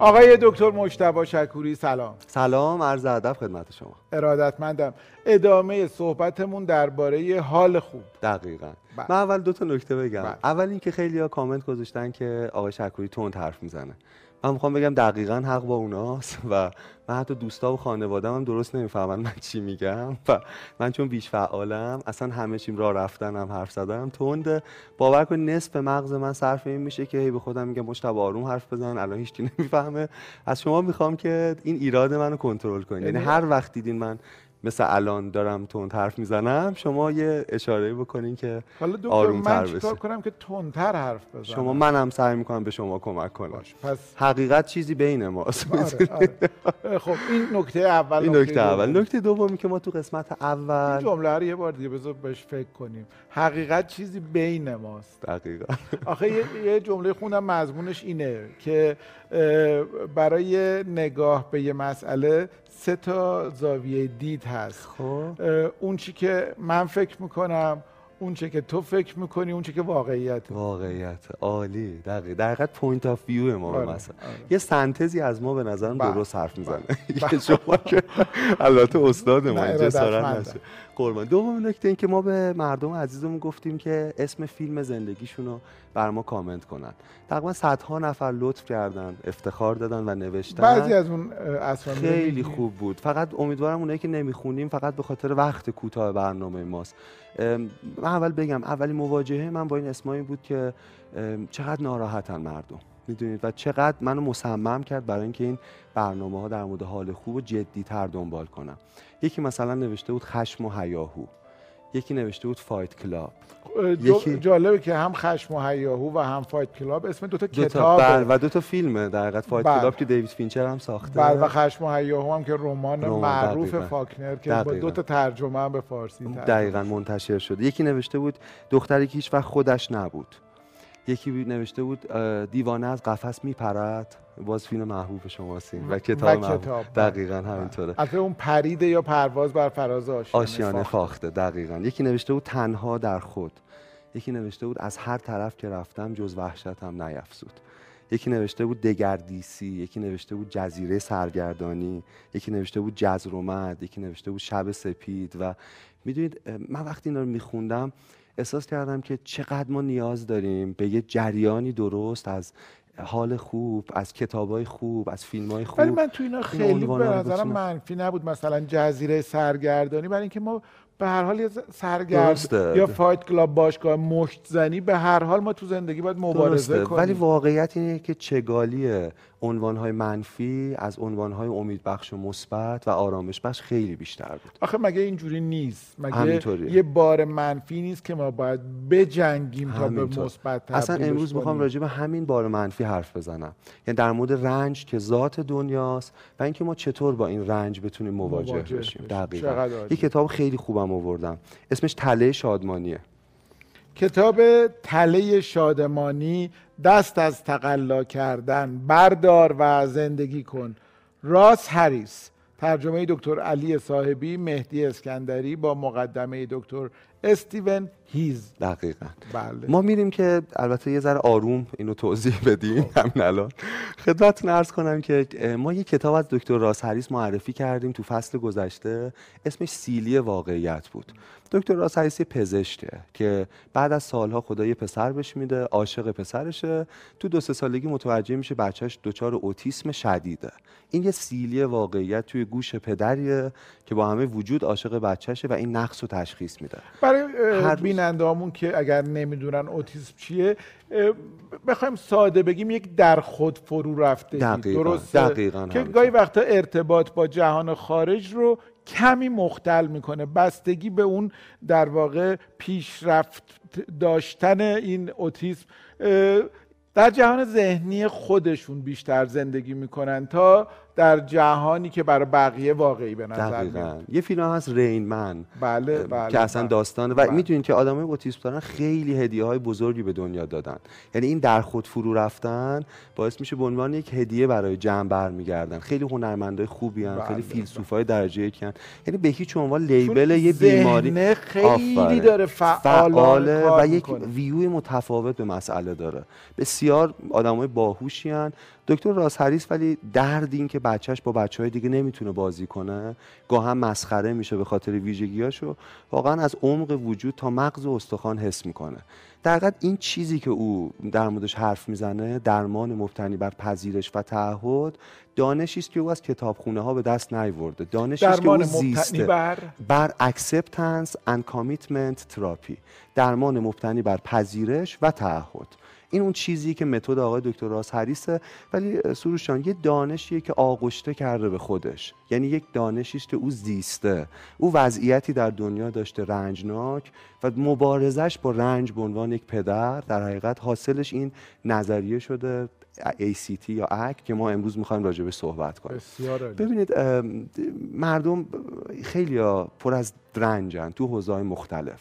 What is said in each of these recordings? آقای دکتر مجتبی شکوری سلام. سلام، عرض ادب خدمت شما. ارادتمندم. ادامه صحبتمون درباره حال خوب. دقیقاً. من اول دو تا نکته بگم. اول اینکه خیلی‌ها کامنت گذاشتن که آقای شکوری تند حرف میزنه. من میخوام بگم دقیقاً حق با اوناست و من حتی دوستا و خانواده‌ام هم درست نمیفهمن من چی میگم و من چون بیش فعالم اصلا همه چیم راه رفتنم حرف زدنم تنده. باور کن نصف مغز من صرف این میشه که هی به خودم میگم مجتبی آروم حرف بزن، الان هیچکی نمیفهمه. از شما میخوام که این ایراد منو کنترل کنید، یعنی هر وقت دیدین من مثل الان دارم تند حرف میزنم شما یه اشاره بکنین که آروم تر بشه. من چطور کنم که تندتر حرف بزنم؟ شما منم سعی میکنم به شما کمک کنم. پس حقیقت چیزی بین ماست. آره. خب این نکته اول. نکته دومی که ما تو قسمت اول این جمله رو یه بار دیگه بذار بهش فکر کنیم. حقیقت چیزی بین ماست. دقیقاً. آخه یه جمله خوندم مضمونش اینه که برای نگاه به یه مسئله سه تا زاویه دید هست. خب اون چی که من فکر میکنم، اون چی که تو فکر میکنی، اون چی که واقعیت. عالی. دقیقاً پوینت آف ویو ما مثلا. یه سنتزی از ما به نظرم درست حرف میزنه. که شما که البته استاد ما اینجا سارن نشه. قربان. دومین نکته این که ما به مردم عزیزمون گفتیم که اسم فیلم زندگیشون رو بر ما کامنت کنن. تقریبا صدها نفر لطف کردن، افتخار دادن و نوشتن. بعضی از اون اصلا خیلی خوب بود. فقط امیدوارم اونایی که نمیخونیم فقط به خاطر وقت کوتاه برنامه ماست. من اول بگم اولین مواجهه من با این اسمایی بود که چقدر ناراحتن مردم میدونید و چقدر منو مصمم کرد برای اینکه این برنامه‌ها در مورد حال خوب و جدی‌تر دنبال کنم. یکی مثلا نوشته بود خشم و هیاهو، یکی نوشته بود فایت کلاب. جالبه که هم خشم و هیاهو و هم فایت کلاب اسم دوتا کتابه و دوتا فیلمه. در حقیقت فایت کلاب که دیوید فینچر هم ساخته و خشم و هیاهو هم که رمان معروف فاکنر که با دوتا ترجمه هم به فارسی دقیقاً منتشر شده. یکی نوشته بود دختری که هیچ وقت خودش نبود. یکی نوشته بود دیوانه از قفس میپرد. باز فیلم محبوب شماسین و کتاب. دقیقاً همینطوره. البته اون پریده یا پرواز بر فراز آشیانه فاخته. دقیقاً. یکی نوشته بود تنها در خود. یکی نوشته بود از هر طرف که رفتم جز وحشتم نیفزود. یکی نوشته بود دگردیسی، یکی نوشته بود جزیره سرگردانی، یکی نوشته بود جزرومد، یکی نوشته بود شب سپید. و میدونید من وقتی اینا رو میخوندم احساس کردم که چقدر ما نیاز داریم به یه جریانی درست از حال خوب، از کتابای خوب، از فیلمای خوب. ولی من تو اینا خیلی به نظرم منفی نبود. مثلا جزیره سرگردانی برای اینکه ما به هر حال سرگرد یا فایت کلاب باشگاه مشت زنی به هر حال ما تو زندگی باید مبارزه کنیم. ولی واقعیت اینه که چگالیه عنوانهای منفی از عنوانهای امیدبخش و مثبت و آرامش بخش خیلی بیشتر بود. آخه مگه اینجوری نیست؟ مگه یه بار منفی نیست که ما باید بجنگیم تا به مثبت؟ اصلا امروز میخوام راجع به همین بار منفی حرف بزنم، یعنی در مورد رنج که ذات دنیاست و اینکه ما چطور با این رنج بتونیم مواجه بشیم. دقیقاً. یه کتاب خیلی خوبم آوردم اسمش تله شادمانیه. کتاب تله شادمانی، دست از تقلا کردن بردار و زندگی کن، راس هریس، ترجمه دکتر علی صاحبی، مهدی اسکندری با مقدمه دکتر استیون هیز. دقیقاً. بله. ما میریم که البته یه ذره آروم اینو توضیح بدیم. همین الان خدمتتون عرض کنم که ما یه کتاب از دکتر راس هریس معرفی کردیم تو فصل گذشته، اسمش سیلی واقعیت بود. دکتر راس هریس پزشکه که بعد از سالها خدا یه پسر بهش میده، عاشق پسرشه، تو 2-3 سالگی متوجه میشه بچهش دچار اوتیسم شدیده. این یه سیلی واقعیت توی گوش پدریه که با همه وجود عاشق بچهشه و این نقص رو تشخیص میده. برای بیننده‌هامون که اگر نمیدونن اوتیسم چیه بخوایم ساده بگیم یک در خود فرو رفتگی. دقیقاً. که گاهی وقتا ارتباط با جهان خارج رو کمی مختل میکنه، بستگی به اون در واقع پیشرفت داشتن این اوتیسم در جهان ذهنی خودشون بیشتر زندگی میکنن تا در جهانی که برای بقیه واقعی به نظر میاد. یه فیلم هست رینمن. بله، بله. که اصلا داستانه. و میدونین که آدمای اوتیسم دارن خیلی هدیه‌های بزرگی به دنیا دادن. یعنی این در خود فرو رفتن باعث میشه به عنوان یک هدیه برای جمع برمیگردن. خیلی هنرمندای خوبی ان، خیلی فیلسوفای درجه یکی ان. یعنی به هیچ عنوان لیبل یه بیماری خیلی داره فعاله و یک ویوی متفاوت به مسئله داره. بسیار آدمای باهوشی ان. دکتر راس هریس ولی درد این که بچهش با بچهای دیگه نمیتونه بازی کنه، گاهن مسخره میشه به خاطر ویژگیاشو، واقعا از عمق وجود تا مغز و استخوان حس میکنه. در حقیقت این چیزی که او در موردش حرف میزنه، درمان مبتنی بر پذیرش و تعهد، دانشی است که او از کتابخونه ها به دست نیاورده، دانشی است که او زیسته بر اکسپتنس اند کامیتمنت تراپی، درمان مبتنی بر پذیرش و تعهد. این اون چیزی که متد آقای دکتر راس هریسه. ولی سروش جان، یه دانشیه که آغشته کرده به خودش، یعنی یک دانشی است که او زیسته، او وضعیتی در دنیا داشته رنجناک و مبارزش با رنج به عنوان یک پدر در حقیقت حاصلش این نظریه شده ACT یا ACT که ما امروز میخوایم راجع به صحبت کنیم. ببینید مردم خیلی پر از رنجن تو حوزه‌های مختلف،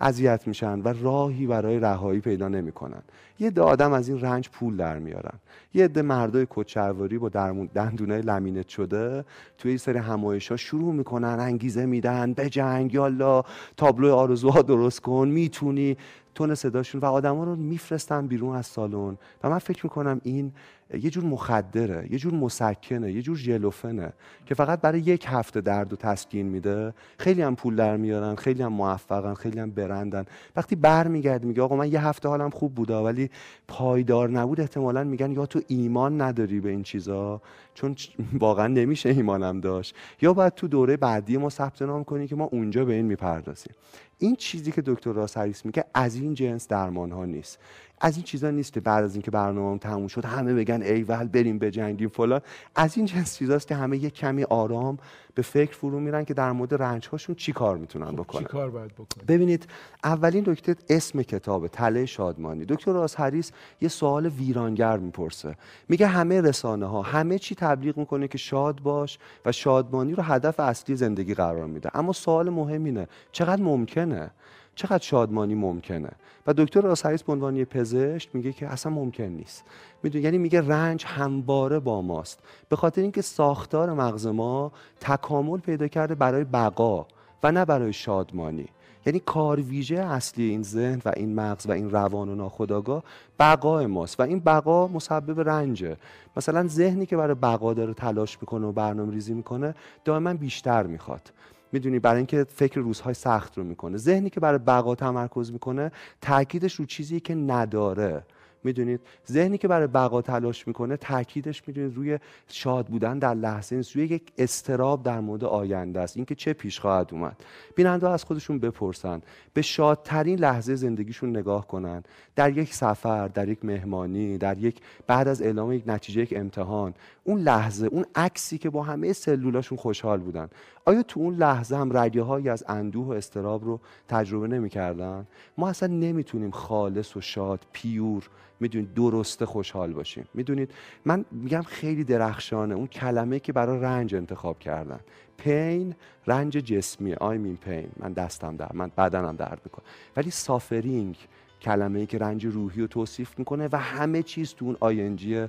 اذیت میشن و راهی برای رهایی پیدا نمیکنن. یه عده آدم از این رنج پول در میارن، یه عده مردای کچرواری با دندونای لامینت شده توی این سری همایش‌ها شروع میکنن، انگیزه میدن، بجنگ، یالا تابلو آرزوها درست کن، میتونی، تون صداشون، و آدما رو میفرستن بیرون از سالن. و من فکر میکنم این یه جور مخدره، یه جور مسکنه، یه جور ژلوفنه که فقط برای یک هفته درد و تسکین میده. خیلی هم پول در میارن، خیلی هم موفقن، خیلی هم برندن. وقتی برمیگرد میگه آقا من یه هفته حالم خوب بوده ولی پایدار نبود، احتمالاً میگن یا تو ایمان نداری به این چیزا، چون واقعا نمیشه ایمانم داشت، یا باید تو دوره بعدی ما ثبت نام کنی که ما اونجا به این میپردازیم. این چیزی که دکتر راس هریس میگه از این جنس درمان ها نیست، از این چیزا نیست که بعد از اینکه برنامه‌ام تموم شد همه بگن ایول بریم بجنگیم فلان. از این جنس چیزاست که همه یک کمی آرام به فکر فرو میرن که در مورد رنج هاشون چی کار میتونن بکنن، چی کار باید بکنن. ببینید اولین نکته، اسم کتاب تله شادمانی، دکتر راس هریس یه سوال ویرانگر میپرسه، میگه همه رسانه ها همه چی تبلیغ میکنه که شاد باش و شادمانی رو هدف اصلی زندگی قرار میده، اما سوال مهم اینه چقدر ممکنه، چقدر شادمانی ممکنه؟ و دکتر راس هریس به عنوان پزشک میگه که اصلا ممکن نیست. میدونی، یعنی میگه رنج همواره با ماست، به خاطر اینکه ساختار مغز ما تکامل پیدا کرده برای بقا و نه برای شادمانی. یعنی کار ویژه اصلی این ذهن و این مغز و این روان و ناخودآگاه بقای ماست و این بقا مسبب رنجه. مثلا ذهنی که برای بقا داره تلاش میکنه و برنامه‌ریزی میکنه دائما بیشتر میخواد، میدونی، برای اینکه فکر روزهای سخت رو میکنه. ذهنی که برای بقا تمرکز میکنه تاکیدش رو چیزی که نداره، میدونید، ذهنی که برای بقا تلاش میکنه تاکیدش، میدونید، روی شاد بودن در لحظه است، روی یک استراب در مورد آینده است، اینکه چه پیش خواهد اومد. بیننده از خودشون بپرسن، به شادترین لحظه زندگیشون نگاه کنن، در یک سفر، در یک مهمانی، در یک بعد از اعلام یک نتیجه یک امتحان، اون لحظه، اون عکسی که با همه سلولاشون خوشحال بودن، آیا تو اون لحظه هم رگه‌هایی از اندوه و استراب رو تجربه نمی‌کردن؟ ما اصلا نمیتونیم خالص و شاد، پیور، میدونید، درسته خوشحال باشیم. میدونید، من میگم خیلی درخشانه اون کلمه که برای رنج انتخاب کردن، پین، رنج جسمی، آی مین پین، من دستم درد، من بدنم درد میکنه، ولی سافرینگ کلمه‌ای که رنج روحی رو توصیف میکنه و همه چیز تو اون آینجی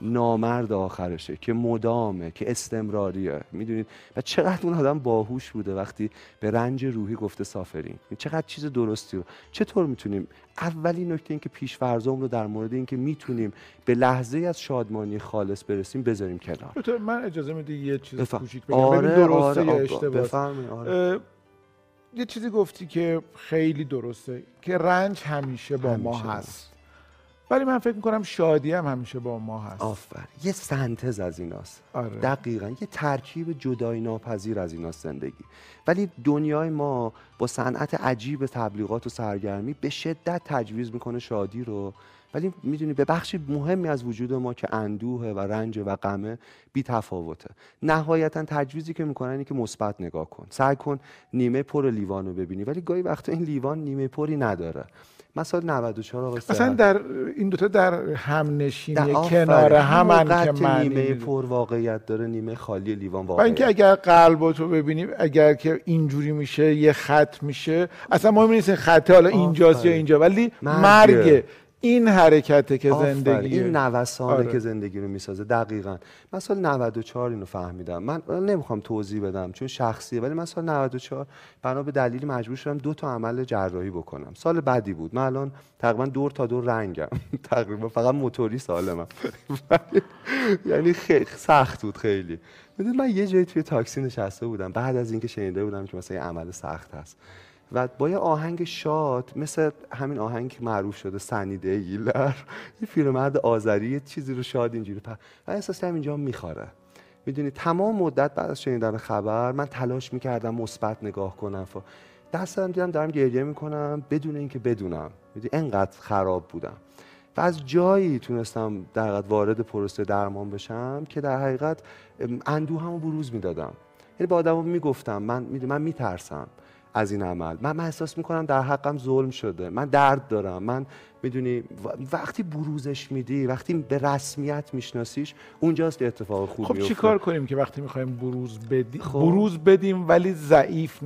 نامرد آخرشه که مدامه، که استمراریه. میدونید و چقدر اون آدم باهوش بوده وقتی به رنج روحی گفته سافرین، چقدر چیز درستی رو. چطور میتونیم؟ اولین نکته این که پیش‌فرضام رو در مورد اینکه میتونیم به لحظه از شادمانی خالص برسیم بذاریم کنار. من اجازه میدی یه چیز کوچیک بگم؟ ببین درسته یا اشتباهه. یه چیزی گفتی که خیلی درسته، که رنج همیشه با ما هست، ولی من فکر میکنم شادی هم همیشه با ما هست. آفر، یه سنتز از ایناست. آره. دقیقاً یه ترکیب جدای ناپذیر از ایناست زندگی. ولی دنیای ما با صنعت عجیب تبلیغات و سرگرمی به شدت تجویز میکنه شادی رو، ولی میدونی به بخشی مهمی از وجود ما که اندوه و رنج و غم بی تفاوته. نهایتا تجویزی که میکنن اینه که مثبت نگاه کن، سعی کن نیمه پر لیوان رو ببینی، ولی گاهی وقتا این لیوان نیمه پری نداره. مثلا 94 آقای سر اصلا در این دوتا در هم نشینی، کنار همن که معنی نیمه پر واقعیت داره، نیمه خالی لیوان واقعیت. و اینکه اگر قلبتو ببینیم، اگر که اینجوری میشه یه خط میشه، اصلا مهم نیست این خطه حالا اینجاست یا اینجا، ولی مرگه. این حرکته که زندگی، این نوسانه که زندگی رو میسازه. دقیقاً من سال 94 اینو فهمیدم. من نمیخوام توضیح بدم چون شخصیه، ولی من سال 94 بنا به دلیلی مجبور شدم 2 تا عمل جراحی بکنم. سال بعدی بود. من الان تقریباً دور تا دور رنگم، تقریباً فقط موتوری سالمم، یعنی خیلی سخت بود. خیلی میدونید من یه جایی توی تاکسی نشسته بودم بعد از اینکه شنیده بودم که مثلا عمل سخت هست و با یه آهنگ شاد مثل همین آهنگ که معروف شده سنیده گیلر، یه پیرمرد آذری یه چیزی رو شاد اینجوری و احساس اینجا میخوره. میدونی تمام مدت بعد از شنیدن خبر من تلاش میکردم مثبت نگاه کنم، دستم دیدم دارم گریه میکنم بدون اینکه بدونم. میدونی انقدر خراب بودم و از جایی تونستم در حقیقت وارد پروسه درمان بشم که در حقیقت اندوهمو بروز میدادم. یعنی به آدما میگفتم من میترسم از این عمل، من احساس میکنم در حقم ظلم شده، من درد دارم. من میدونی وقتی بروزش میدی، وقتی به رسمیت میشناسیش، اونجاست که اتفاق خوب میفته. خب چیکار کنیم که وقتی میخوایم بروز بدیم ولی ضعیف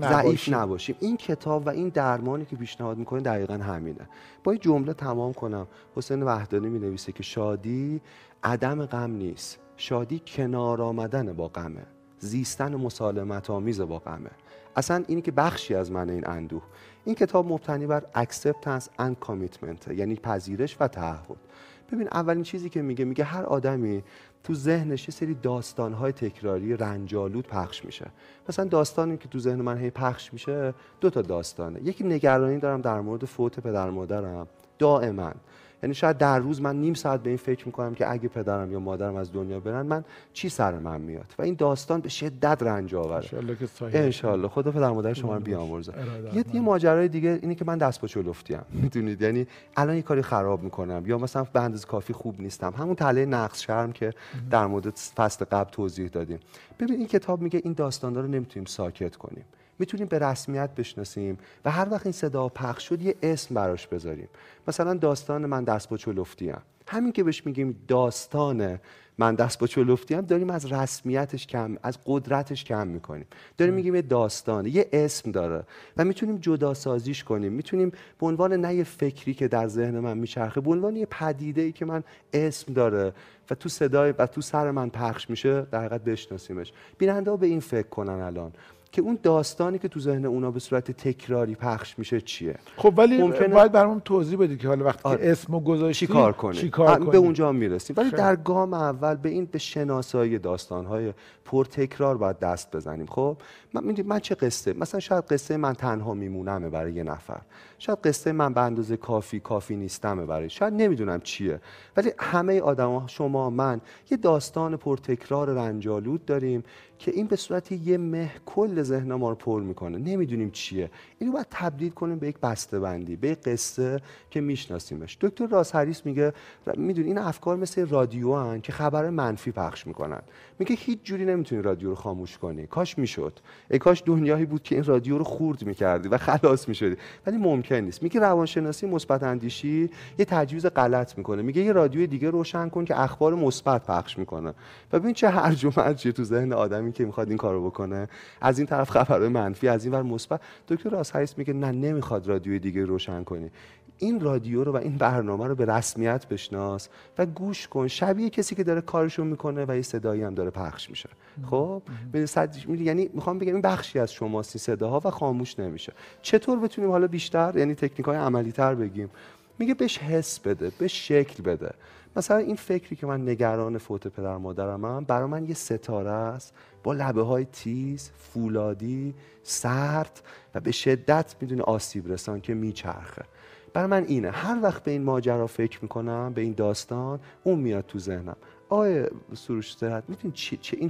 نباشیم. این کتاب و این درمانی که پیشنهاد میکنه دقیقاً همینه. با این جمله تمام کنم. حسین وحدانی مینویسه که شادی عدم غم نیست، شادی کنار آمدن با غمه، زیستن مسالمت آمیز با غمه. اصلا اینی که بخشی از من این اندوه. این کتاب مبتنی بر acceptance and commitment، یعنی پذیرش و تعهد. ببین اولین چیزی که میگه هر آدمی تو ذهنش یه سری داستان‌های تکراری رنج‌آلود پخش میشه. مثلا داستانی که تو ذهن من هی پخش میشه 2 تا داستانه. یکی نگرانی دارم در مورد فوت پدر مادرم دائما. یعنی شاید در روز من نیم ساعت به این فکر میکنم که اگه پدرم یا مادرم از دنیا برن من چی سر من میاد و این داستان به شدت رنج آوره. انشالله خدا پدر مادر شما رو بیامرزه. یه ماجرای دیگه اینه که من دست با چلفتیم، میدونید، یعنی الان یه کاری خراب میکنم یا مثلا به اندازه کافی خوب نیستم. همون تله نقص شرم که در مورد فصل قبل توضیح دادیم. ببین این کتاب میگه این داستانا رو نمیتونیم ساکت کنیم، میتونیم به رسمیت بشناسیم و هر وقت این صدا پخش شد یه اسم براش بذاریم. مثلا داستان من دست با چلفتی‌ام، همین که بهش میگیم داستان من دست با چلفتی‌ام، داریم از رسمیتش کم، از قدرتش کم میکنیم. داریم میگیم یه داستان، یه اسم داره و میتونیم جدا سازیش کنیم. میتونیم به عنوان نه یه فکری که در ذهن من میچرخه، به عنوان یه پدیده‌ای که من اسم داره و تو صدای و تو سر من پخش میشه در حقیقت بشناسیمش. بیننده‌ها به این فکر کنن الان که اون داستانی که تو ذهن اونا به صورت تکراری پخش میشه چیه. خب ولی ممکنه باید برام توضیح بدید که حالا وقتی که اسمو گذاشتی چی کار کنی؟ به اونجا میرسیم. ولی در گام اول به شناسایی داستان‌های پرتکرار باید دست بزنیم. خب من چه قصه، مثلا شاید قصه من تنها میمونمه برای یه نفر، شاید قصه من به اندازه کافی نیستمه برای، شاید نمیدونم چیه، ولی همه آدما، شما، من، یه داستان پرتکرار رنج‌آلود داریم که این به صورت یه مه کل ذهن ما رو پر میکنه، نمیدونیم چیه. اینو باید تبدیل کنیم به یک بسته‌بندی، به یک قصه که میشناسیمش. دکتر راس هریس میگه میدونی این افکار مثل رادیو ان که خبر منفی پخش میکنن. میگه هیچ جوری نمیتونی رادیو رو خاموش کنی. کاش میشد، ای کاش دنیایی بود که این رادیو رو خورد میکردی و خلاص میشدی، ولی ممکن نیست. میگه روانشناسی مثبت اندیشی یه تجویز غلط میکنه، میگه یه رادیو دیگه روشن کن که اخبار مثبت پخش میکنه و ببین چه هرج‌ومرجی تو ذهن آدمی که میخواد این کارو بکنه. از این طرف خبرهای منفی، از این ور مثبت. دکتر راس هریس میگه نه، نمیخواد رادیو دیگه روشن کنی، این رادیو رو و این برنامه رو به رسمیت بشناس و گوش کن، شبیه کسی که داره کارشو میکنه و یه صدایی هم داره پخش میشه. خب یعنی میخوام بگم این بخشی از شماست، صداها، و خاموش نمیشه. چطور بتونیم حالا بیشتر، یعنی تکنیک‌های عملی‌تر بگیم؟ میگه بهش حس بده، بهش شکل بده. مثلا این فکری که من نگران فوت پدر مادرمم، برای من یه ستاره است با لبه‌های تیز، فولادی، سرد و به شدت میدونه آسیب رسان که میچرخه. برای من اینه، هر وقت به این ماجرا فکر میکنم، به این داستان، اون میاد تو ذهنم. آیه سروش صحت، میتونی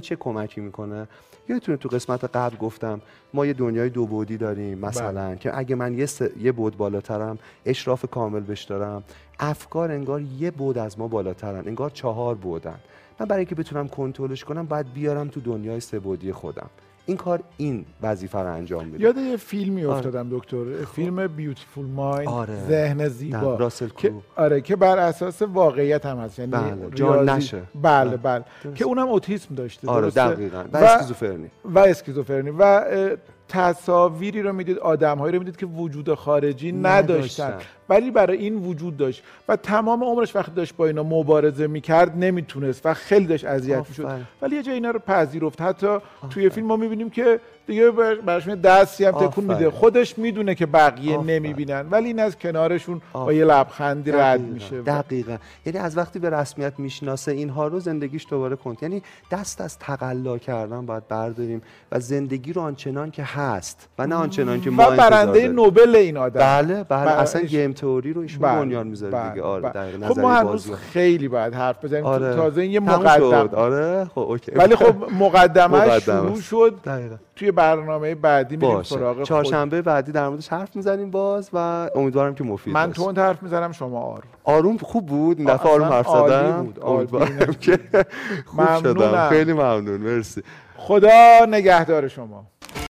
چه کمکی میکنه؟ یادتونه تو قسمت قبل گفتم ما یه دنیای دو بعدی داریم، مثلا که اگه من یه بعد بالاترم اشراف کامل بهش دارم. افکار انگار یه بعد از ما بالاترن، انگار 4 بعدن. من برای اینکه بتونم کنترلش کنم باید بیارم تو دنیای 3 بعدی خودم. این کار این وظیفه رو انجام میده. یاد یه فیلمی افتادم دکتر، فیلم بیوتیفول مایند، ذهن زیبا، راسل کرو، که بر اساس واقعیت هم هست، یعنی جان نشه. بله. که اونم اوتیسم داشته، درسته؟ دقیقاً. و اسکیزوفرنی و تصاویری رو میدید، آدمهایی رو میدید که وجود خارجی نداشتن ولی برای این وجود داشت و تمام عمرش وقتی داشت با اینا مبارزه میکرد نمیتونست و خیلی داشت اذیت میشد، ولی یه جای اینا رو پذیرفت. حتی توی فیلم ما میبینیم که دیگه براش دستی هم تکون میده، خودش میدونه که بقیه نمیبینن ولی این از کنارشون با یه لبخندی رد میشه. دقیقاً، یعنی از وقتی به رسمیت میشناسه اینها رو زندگیش دوباره کنه، یعنی دست از تقلا کردن باید برداریم و زندگی رو آنچنان که هست و نه آنچنان که ما انتظار داریم. برنده نوبل این آدم. بله بله، اصلا گیم تئوری رو ایشون بنیان میذاره دیگه. آره در نظر بازی خیلی باید حرف بزنیم. تازه این یه مقدمه. آره خب اوکی. ولی خب مقدمه شروع شد. توی برنامه بعدی میریم سراغ چهارشنبه بعدی در موردش حرف میزنیم باز و امیدوارم که مفید باشه. من تند حرف میزنم، شما آروم. آروم خوب بود، این دفعه آروم حرف زدم. امیدوارم که خوب شدم. خیلی ممنون، مرسی. خدا نگهدار شما.